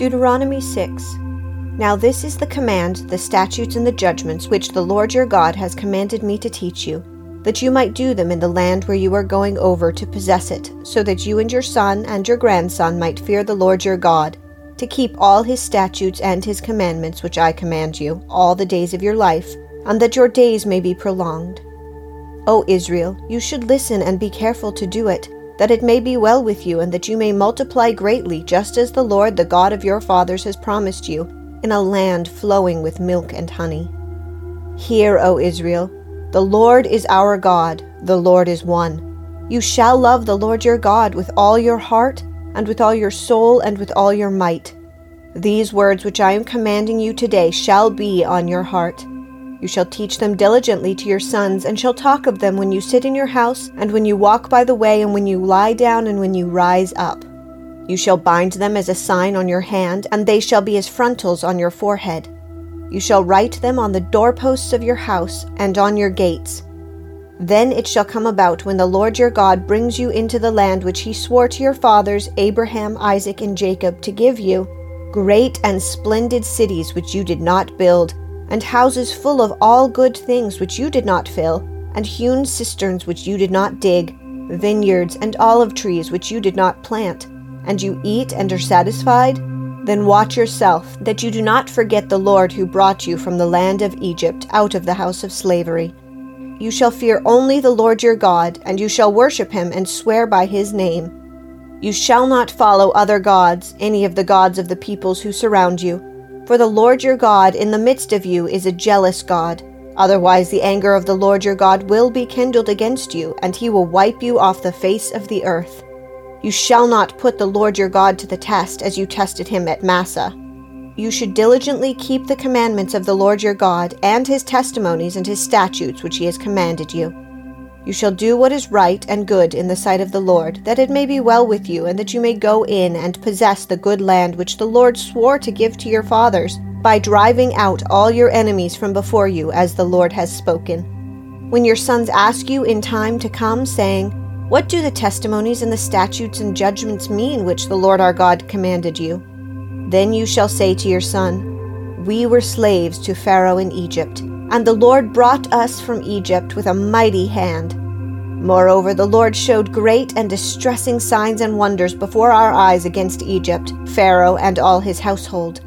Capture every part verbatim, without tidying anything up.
Deuteronomy six. Now this is the command, the statutes and the judgments, which the Lord your God has commanded me to teach you, that you might do them in the land where you are going over to possess it, so that you and your son and your grandson might fear the Lord your God, to keep all his statutes and his commandments which I command you, all the days of your life, and that your days may be prolonged. O Israel, you should listen and be careful to do it, that it may be well with you, and that you may multiply greatly, just as the Lord, the God of your fathers, has promised you, in a land flowing with milk and honey. Hear, O Israel, the Lord is our God, the Lord is one. You shall love the Lord your God with all your heart, and with all your soul, and with all your might. These words which I am commanding you today shall be on your heart. You shall teach them diligently to your sons, and shall talk of them when you sit in your house, and when you walk by the way, and when you lie down, and when you rise up. You shall bind them as a sign on your hand, and they shall be as frontals on your forehead. You shall write them on the doorposts of your house, and on your gates. Then it shall come about, when the Lord your God brings you into the land which he swore to your fathers, Abraham, Isaac, and Jacob, to give you, great and splendid cities which you did not build, and houses full of all good things which you did not fill, and hewn cisterns which you did not dig, vineyards and olive trees which you did not plant, and you eat and are satisfied, then watch yourself, that you do not forget the Lord who brought you from the land of Egypt out of the house of slavery. You shall fear only the Lord your God, and you shall worship him and swear by his name. You shall not follow other gods, any of the gods of the peoples who surround you, for the Lord your God in the midst of you is a jealous God. Otherwise the anger of the Lord your God will be kindled against you, and he will wipe you off the face of the earth. You shall not put the Lord your God to the test as you tested him at Massah. You should diligently keep the commandments of the Lord your God, and his testimonies and his statutes which he has commanded you. You shall do what is right and good in the sight of the Lord, that it may be well with you, and that you may go in and possess the good land which the Lord swore to give to your fathers, by driving out all your enemies from before you, as the Lord has spoken. When your sons ask you in time to come, saying, What do the testimonies and the statutes and judgments mean which the Lord our God commanded you? Then you shall say to your son, We were slaves to Pharaoh in Egypt, and the Lord brought us from Egypt with a mighty hand. Moreover, the Lord showed great and distressing signs and wonders before our eyes against Egypt, Pharaoh, and all his household.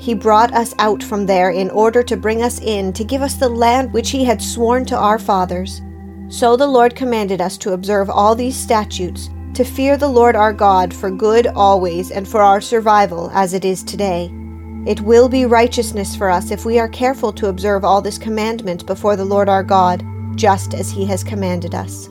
He brought us out from there in order to bring us in, to give us the land which he had sworn to our fathers. So the Lord commanded us to observe all these statutes, to fear the Lord our God for good always, and for our survival as it is today. It will be righteousness for us if we are careful to observe all this commandment before the Lord our God, just as he has commanded us.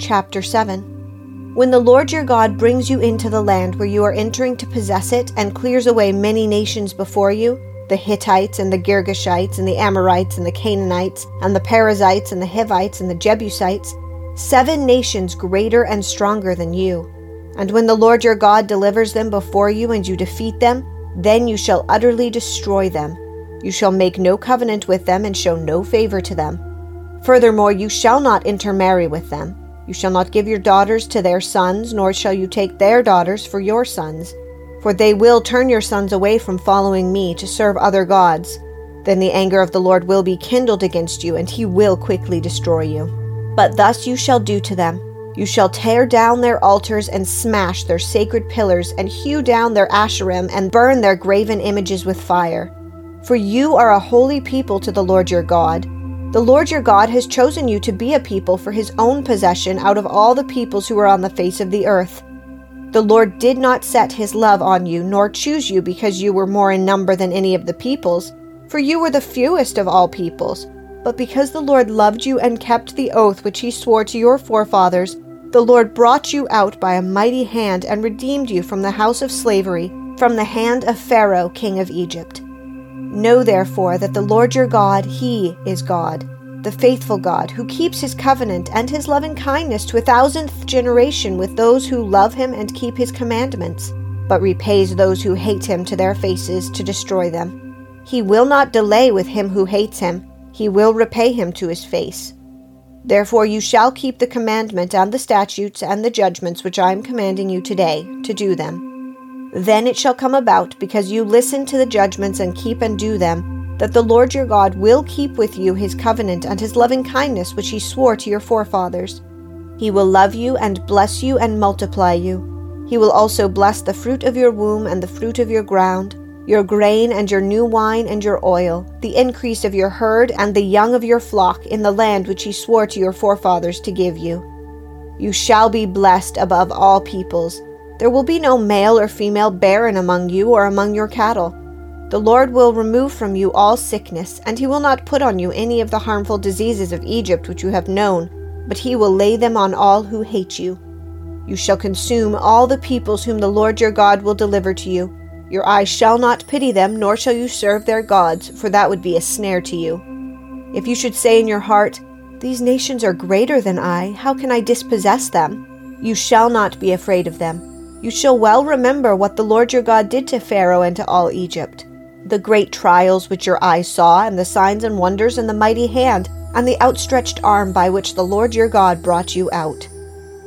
Chapter seven. When the Lord your God brings you into the land where you are entering to possess it, and clears away many nations before you, the Hittites, and the Girgashites, and the Amorites, and the Canaanites, and the Perizzites, and the Hivites, and the Jebusites, seven nations greater and stronger than you. And when the Lord your God delivers them before you, and you defeat them, then you shall utterly destroy them. You shall make no covenant with them, and show no favor to them. Furthermore, you shall not intermarry with them. You shall not give your daughters to their sons, nor shall you take their daughters for your sons. For they will turn your sons away from following me to serve other gods. Then the anger of the Lord will be kindled against you, and he will quickly destroy you. But thus you shall do to them. You shall tear down their altars, and smash their sacred pillars, and hew down their asherim, and burn their graven images with fire. For you are a holy people to the Lord your God. The Lord your God has chosen you to be a people for his own possession out of all the peoples who are on the face of the earth. The Lord did not set his love on you, nor choose you because you were more in number than any of the peoples, for you were the fewest of all peoples. But because the Lord loved you and kept the oath which he swore to your forefathers, the Lord brought you out by a mighty hand and redeemed you from the house of slavery, from the hand of Pharaoh, king of Egypt. Know therefore that the Lord your God, he is God, the faithful God, who keeps his covenant and his loving kindness to a thousandth generation with those who love him and keep his commandments, but repays those who hate him to their faces to destroy them. He will not delay with him who hates him. He will repay him to his face. Therefore you shall keep the commandment and the statutes and the judgments which I am commanding you today, to do them. Then it shall come about, because you listen to the judgments and keep and do them, that the Lord your God will keep with you his covenant and his loving kindness which he swore to your forefathers. He will love you and bless you and multiply you. He will also bless the fruit of your womb and the fruit of your ground, your grain and your new wine and your oil, the increase of your herd and the young of your flock in the land which he swore to your forefathers to give you. You shall be blessed above all peoples. There will be no male or female barren among you or among your cattle. The Lord will remove from you all sickness, and he will not put on you any of the harmful diseases of Egypt which you have known, but he will lay them on all who hate you. You shall consume all the peoples whom the Lord your God will deliver to you. Your eyes shall not pity them, nor shall you serve their gods, for that would be a snare to you. If you should say in your heart, "These nations are greater than I, how can I dispossess them?" you shall not be afraid of them. You shall well remember what the Lord your God did to Pharaoh and to all Egypt, the great trials which your eyes saw, and the signs and wonders, and the mighty hand, and the outstretched arm by which the Lord your God brought you out.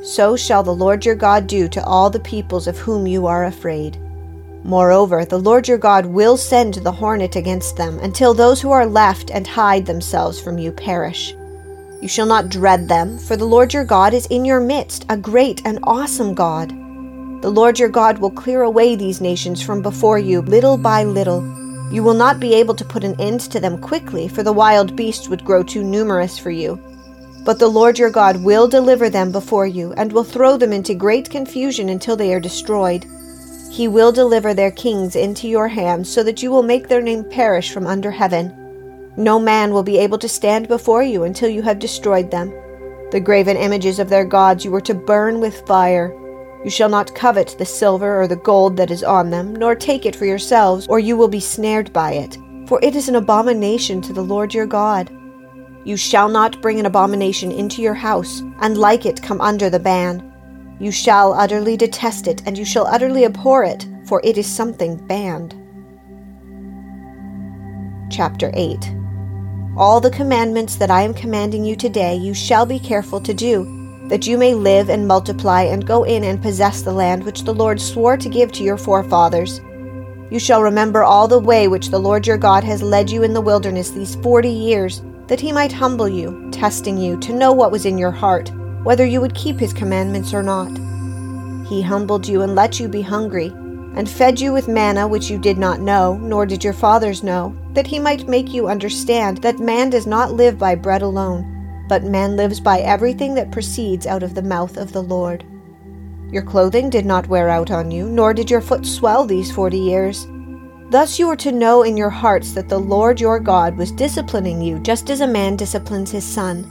So shall the Lord your God do to all the peoples of whom you are afraid. Moreover, the Lord your God will send the hornet against them, until those who are left and hide themselves from you perish. You shall not dread them, for the Lord your God is in your midst, a great and awesome God. The Lord your God will clear away these nations from before you, little by little. You will not be able to put an end to them quickly, for the wild beasts would grow too numerous for you. But the Lord your God will deliver them before you, and will throw them into great confusion until they are destroyed. He will deliver their kings into your hands, so that you will make their name perish from under heaven. No man will be able to stand before you until you have destroyed them. The graven images of their gods you were to burn with fire. You shall not covet the silver or the gold that is on them, nor take it for yourselves, or you will be snared by it, for it is an abomination to the Lord your God. You shall not bring an abomination into your house, and like it come under the ban. You shall utterly detest it, and you shall utterly abhor it, for it is something banned. Chapter eight. All the commandments that I am commanding you today you shall be careful to do, that you may live and multiply and go in and possess the land which the Lord swore to give to your forefathers. You shall remember all the way which the Lord your God has led you in the wilderness these forty years, that he might humble you, testing you to know what was in your heart, whether you would keep his commandments or not. He humbled you and let you be hungry, and fed you with manna which you did not know, nor did your fathers know, that he might make you understand that man does not live by bread alone, but man lives by everything that proceeds out of the mouth of the Lord. Your clothing did not wear out on you, nor did your foot swell these forty years. Thus you were to know in your hearts that the Lord your God was disciplining you, just as a man disciplines his son.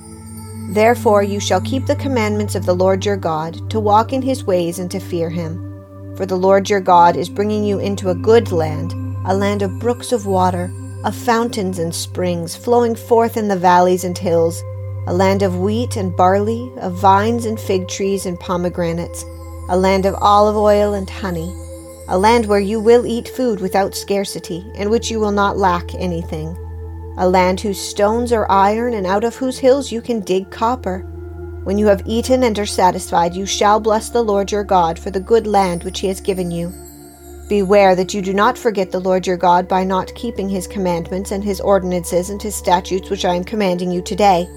Therefore you shall keep the commandments of the Lord your God, to walk in his ways and to fear him. For the Lord your God is bringing you into a good land, a land of brooks of water, of fountains and springs, flowing forth in the valleys and hills, a land of wheat and barley, of vines and fig trees and pomegranates, a land of olive oil and honey, a land where you will eat food without scarcity, in which you will not lack anything, a land whose stones are iron, and out of whose hills you can dig copper. When you have eaten and are satisfied, you shall bless the Lord your God for the good land which he has given you. Beware that you do not forget the Lord your God by not keeping his commandments and his ordinances and his statutes which I am commanding you today.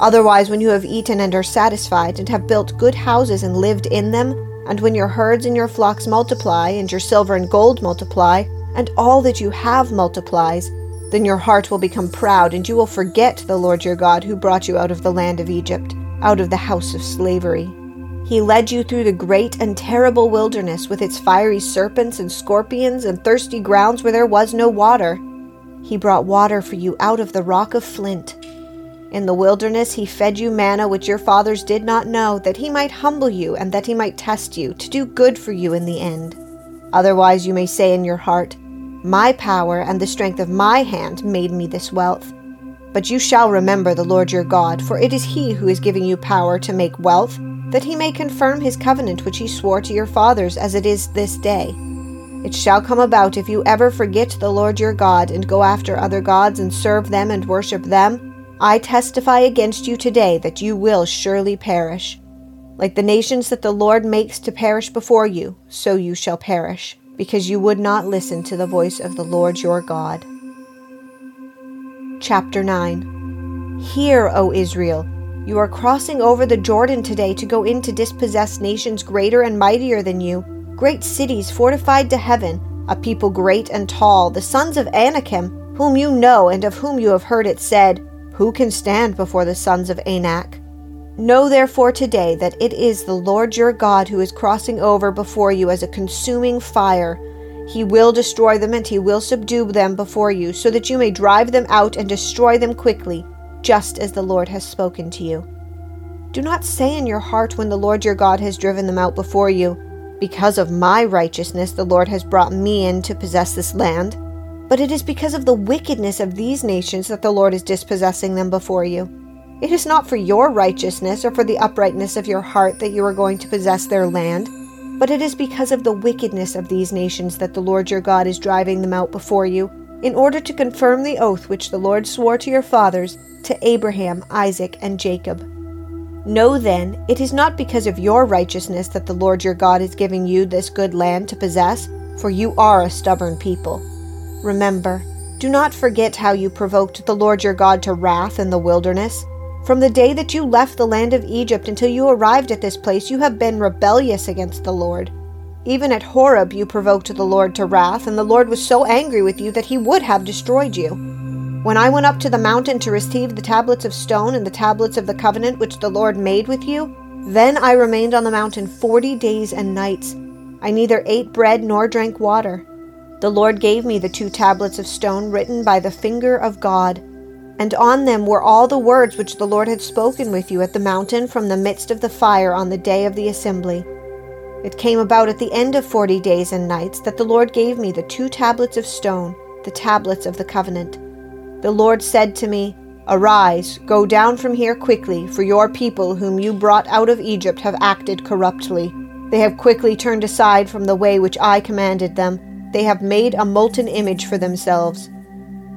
Otherwise, when you have eaten and are satisfied, and have built good houses and lived in them, and when your herds and your flocks multiply, and your silver and gold multiply, and all that you have multiplies, then your heart will become proud, and you will forget the Lord your God who brought you out of the land of Egypt, out of the house of slavery. He led you through the great and terrible wilderness, with its fiery serpents and scorpions, and thirsty grounds where there was no water. He brought water for you out of the rock of flint. In the wilderness he fed you manna which your fathers did not know, that he might humble you and that he might test you, to do good for you in the end. Otherwise you may say in your heart, "My power and the strength of my hand made me this wealth." But you shall remember the Lord your God, for it is he who is giving you power to make wealth, that he may confirm his covenant which he swore to your fathers, as it is this day. It shall come about, if you ever forget the Lord your God, and go after other gods, and serve them and worship them, I testify against you today that you will surely perish. Like the nations that the Lord makes to perish before you, so you shall perish, because you would not listen to the voice of the Lord your God. Chapter nine. Hear, O Israel, you are crossing over the Jordan today to go in to dispossess nations greater and mightier than you, great cities fortified to heaven, a people great and tall, the sons of Anakim, whom you know and of whom you have heard it said, Who can stand before the sons of Anak? Know therefore today that it is the Lord your God who is crossing over before you as a consuming fire. He will destroy them and he will subdue them before you, so that you may drive them out and destroy them quickly, just as the Lord has spoken to you. Do not say in your heart when the Lord your God has driven them out before you, Because of my righteousness the Lord has brought me in to possess this land. But it is because of the wickedness of these nations that the Lord is dispossessing them before you. It is not for your righteousness or for the uprightness of your heart that you are going to possess their land, but it is because of the wickedness of these nations that the Lord your God is driving them out before you, in order to confirm the oath which the Lord swore to your fathers, to Abraham, Isaac, and Jacob. Know then, it is not because of your righteousness that the Lord your God is giving you this good land to possess, for you are a stubborn people. Remember, do not forget how you provoked the Lord your God to wrath in the wilderness. From the day that you left the land of Egypt until you arrived at this place, you have been rebellious against the Lord. Even at Horeb you provoked the Lord to wrath, and the Lord was so angry with you that he would have destroyed you. When I went up to the mountain to receive the tablets of stone and the tablets of the covenant which the Lord made with you, then I remained on the mountain forty days and nights. I neither ate bread nor drank water. The Lord gave me the two tablets of stone written by the finger of God. And on them were all the words which the Lord had spoken with you at the mountain from the midst of the fire on the day of the assembly. It came about at the end of forty days and nights that the Lord gave me the two tablets of stone, the tablets of the covenant. The Lord said to me, Arise, go down from here quickly, for your people whom you brought out of Egypt have acted corruptly. They have quickly turned aside from the way which I commanded them. They have made a molten image for themselves.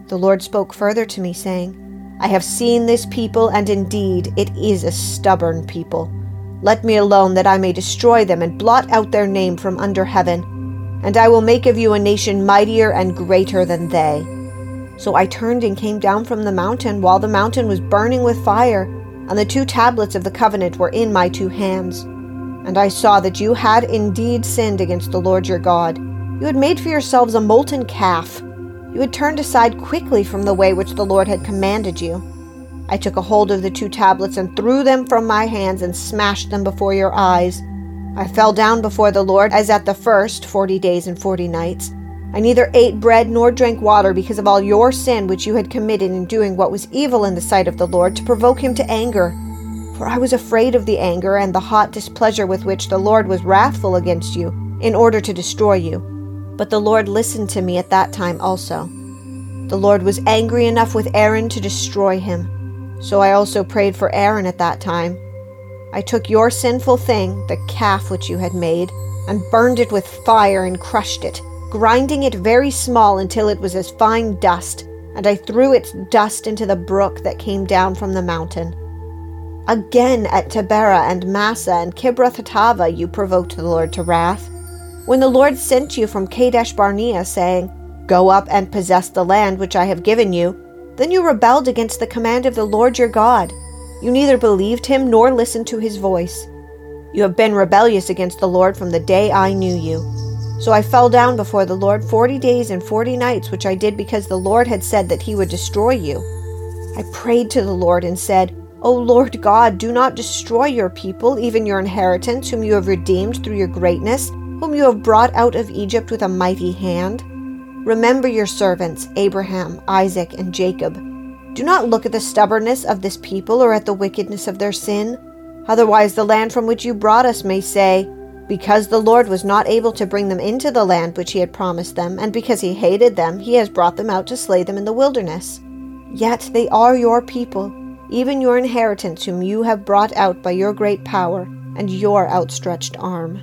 The Lord spoke further to me, saying, I have seen this people, and indeed it is a stubborn people. Let me alone, that I may destroy them and blot out their name from under heaven. And I will make of you a nation mightier and greater than they. So I turned and came down from the mountain, while the mountain was burning with fire, and the two tablets of the covenant were in my two hands. And I saw that you had indeed sinned against the Lord your God. You had made for yourselves a molten calf. You had turned aside quickly from the way which the Lord had commanded you. I took a hold of the two tablets and threw them from my hands and smashed them before your eyes. I fell down before the Lord as at the first forty days and forty nights. I neither ate bread nor drank water because of all your sin which you had committed in doing what was evil in the sight of the Lord to provoke him to anger. For I was afraid of the anger and the hot displeasure with which the Lord was wrathful against you in order to destroy you. But the Lord listened to me at that time also. The Lord was angry enough with Aaron to destroy him. So I also prayed for Aaron at that time. I took your sinful thing, the calf which you had made, and burned it with fire and crushed it, grinding it very small until it was as fine dust, and I threw its dust into the brook that came down from the mountain. Again at Taberah and Massa and Kibroth-Hattaavah you provoked the Lord to wrath. When the Lord sent you from Kadesh Barnea, saying, Go up and possess the land which I have given you, then you rebelled against the command of the Lord your God. You neither believed him nor listened to his voice. You have been rebellious against the Lord from the day I knew you. So I fell down before the Lord forty days and forty nights, which I did because the Lord had said that he would destroy you. I prayed to the Lord and said, O Lord God, do not destroy your people, even your inheritance, whom you have redeemed through your greatness, whom you have brought out of Egypt with a mighty hand. Remember your servants, Abraham, Isaac, and Jacob. Do not look at the stubbornness of this people or at the wickedness of their sin. Otherwise the land from which you brought us may say, Because the Lord was not able to bring them into the land which he had promised them, and because he hated them, he has brought them out to slay them in the wilderness. Yet they are your people, even your inheritance, whom you have brought out by your great power and your outstretched arm.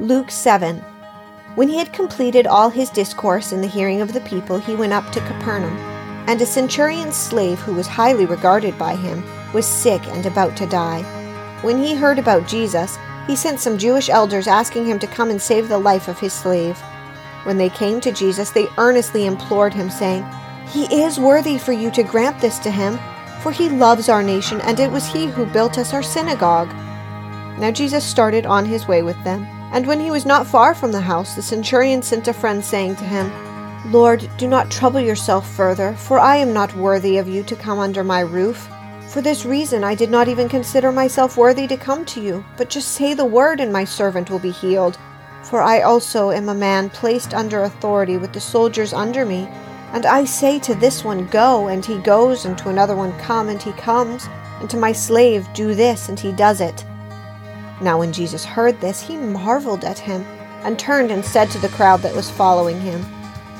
Luke seven. When he had completed all his discourse in the hearing of the people, he went up to Capernaum. And a centurion's slave, who was highly regarded by him, was sick and about to die. When he heard about Jesus, he sent some Jewish elders asking him to come and save the life of his slave. When they came to Jesus, they earnestly implored him, saying, "He is worthy for you to grant this to him, for he loves our nation, and it was he who built us our synagogue." Now Jesus started on his way with them. And when he was not far from the house, the centurion sent a friend, saying to him, "Lord, do not trouble yourself further, for I am not worthy of you to come under my roof. For this reason I did not even consider myself worthy to come to you, but just say the word and my servant will be healed. For I also am a man placed under authority with the soldiers under me, and I say to this one, 'Go,' and he goes, and to another one, 'Come,' and he comes, and to my slave, 'Do this,' and he does it." Now when Jesus heard this, he marveled at him, and turned and said to the crowd that was following him,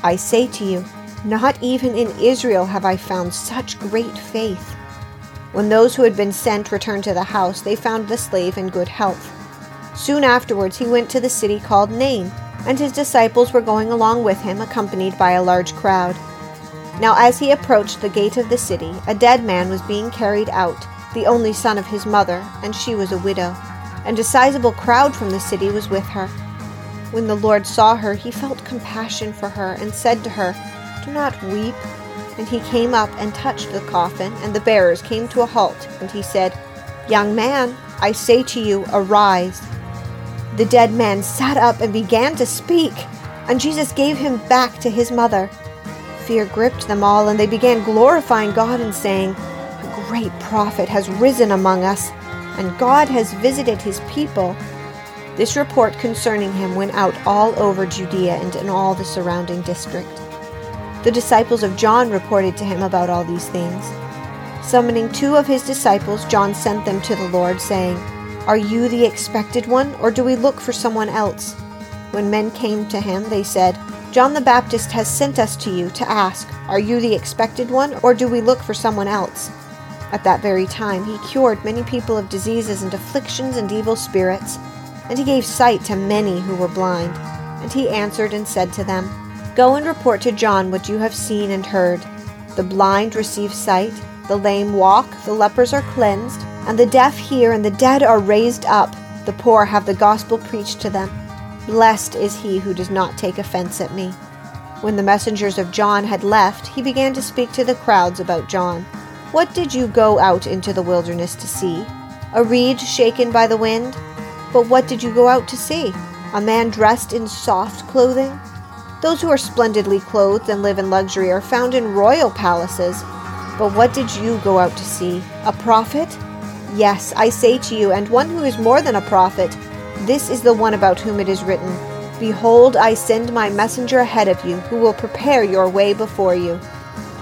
"I say to you, not even in Israel have I found such great faith." When those who had been sent returned to the house, they found the slave in good health. Soon afterwards he went to the city called Nain, and his disciples were going along with him, accompanied by a large crowd. Now as he approached the gate of the city, a dead man was being carried out, the only son of his mother, and she was a widow, and a sizable crowd from the city was with her. When the Lord saw her, he felt compassion for her, and said to her, "Do not weep." And he came up and touched the coffin, and the bearers came to a halt, and he said, "Young man, I say to you, arise." The dead man sat up and began to speak, and Jesus gave him back to his mother. Fear gripped them all, and they began glorifying God and saying, "A great prophet has risen among us, and God has visited his people." This report concerning him went out all over Judea and in all the surrounding district. The disciples of John reported to him about all these things. Summoning two of his disciples, John sent them to the Lord, saying, "Are you the expected one, or do we look for someone else?" When men came to him, they said, "John the Baptist has sent us to you to ask, 'Are you the expected one, or do we look for someone else?'" At that very time he cured many people of diseases and afflictions and evil spirits, and he gave sight to many who were blind. And he answered and said to them, "Go and report to John what you have seen and heard. The blind receive sight, the lame walk, the lepers are cleansed, and the deaf hear, and the dead are raised up. The poor have the gospel preached to them. Blessed is he who does not take offense at me." When the messengers of John had left, he began to speak to the crowds about John. "What did you go out into the wilderness to see? A reed shaken by the wind? But what did you go out to see? A man dressed in soft clothing? Those who are splendidly clothed and live in luxury are found in royal palaces. But what did you go out to see? A prophet? Yes, I say to you, and one who is more than a prophet. This is the one about whom it is written, 'Behold, I send my messenger ahead of you, who will prepare your way before you.'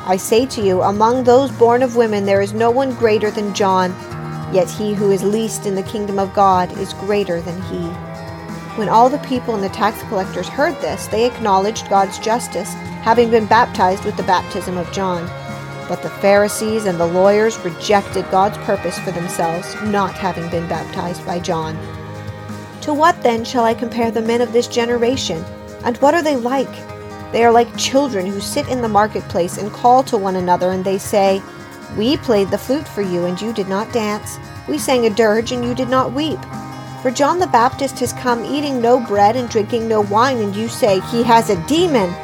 I say to you, among those born of women there is no one greater than John, yet he who is least in the kingdom of God is greater than he." When all the people and the tax collectors heard this, they acknowledged God's justice, having been baptized with the baptism of John. But the Pharisees and the lawyers rejected God's purpose for themselves, not having been baptized by John. "To what then shall I compare the men of this generation? And what are they like? They are like children who sit in the marketplace and call to one another, and they say, 'We played the flute for you, and you did not dance. We sang a dirge, and you did not weep.' For John the Baptist has come eating no bread and drinking no wine, and you say, 'He has a demon.'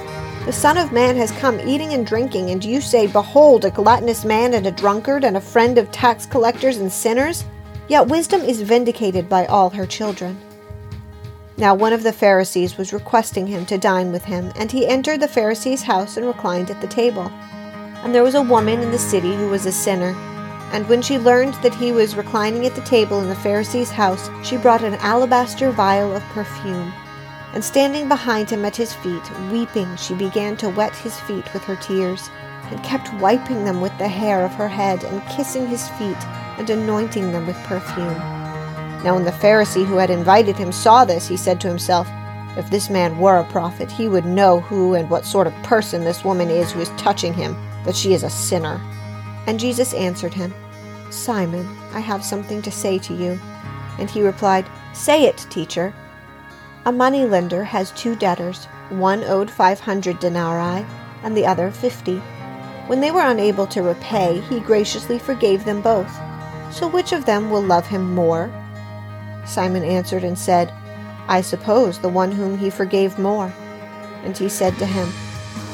The Son of Man has come eating and drinking, and you say, 'Behold, a gluttonous man and a drunkard and a friend of tax collectors and sinners.' Yet wisdom is vindicated by all her children." Now one of the Pharisees was requesting him to dine with him, and he entered the Pharisee's house and reclined at the table. And there was a woman in the city who was a sinner. And when she learned that he was reclining at the table in the Pharisee's house, she brought an alabaster vial of perfume. And standing behind him at his feet, weeping, she began to wet his feet with her tears, and kept wiping them with the hair of her head, and kissing his feet, and anointing them with perfume. Now when the Pharisee who had invited him saw this, he said to himself, "If this man were a prophet, he would know who and what sort of person this woman is who is touching him, that she is a sinner." And Jesus answered him, "Simon, I have something to say to you." And he replied, "Say it, teacher." "A moneylender has two debtors, one owed five hundred denarii, and the other fifty. When they were unable to repay, he graciously forgave them both. So which of them will love him more?" Simon answered and said, I suppose the one whom he forgave more. And he said to him,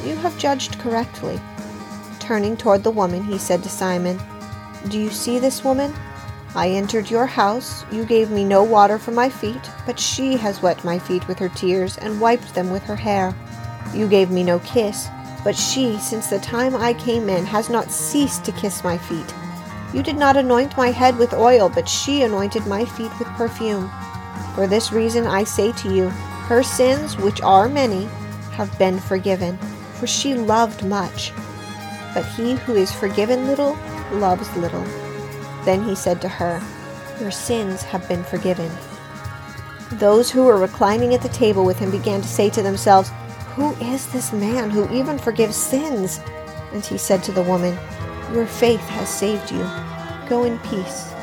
You have judged correctly. Turning toward the woman, he said to Simon, Do you see this woman? I entered your house. You gave me no water for my feet, but she has wet my feet with her tears and wiped them with her hair. You gave me no kiss, but she, since the time I came in, has not ceased to kiss my feet. You did not anoint my head with oil, but she anointed my feet with perfume. For this reason I say to you, her sins, which are many, have been forgiven, for she loved much. But he who is forgiven little loves little. Then he said to her, Your sins have been forgiven. Those who were reclining at the table with him began to say to themselves, Who is this man who even forgives sins? And he said to the woman, Your faith has saved you. Go in peace.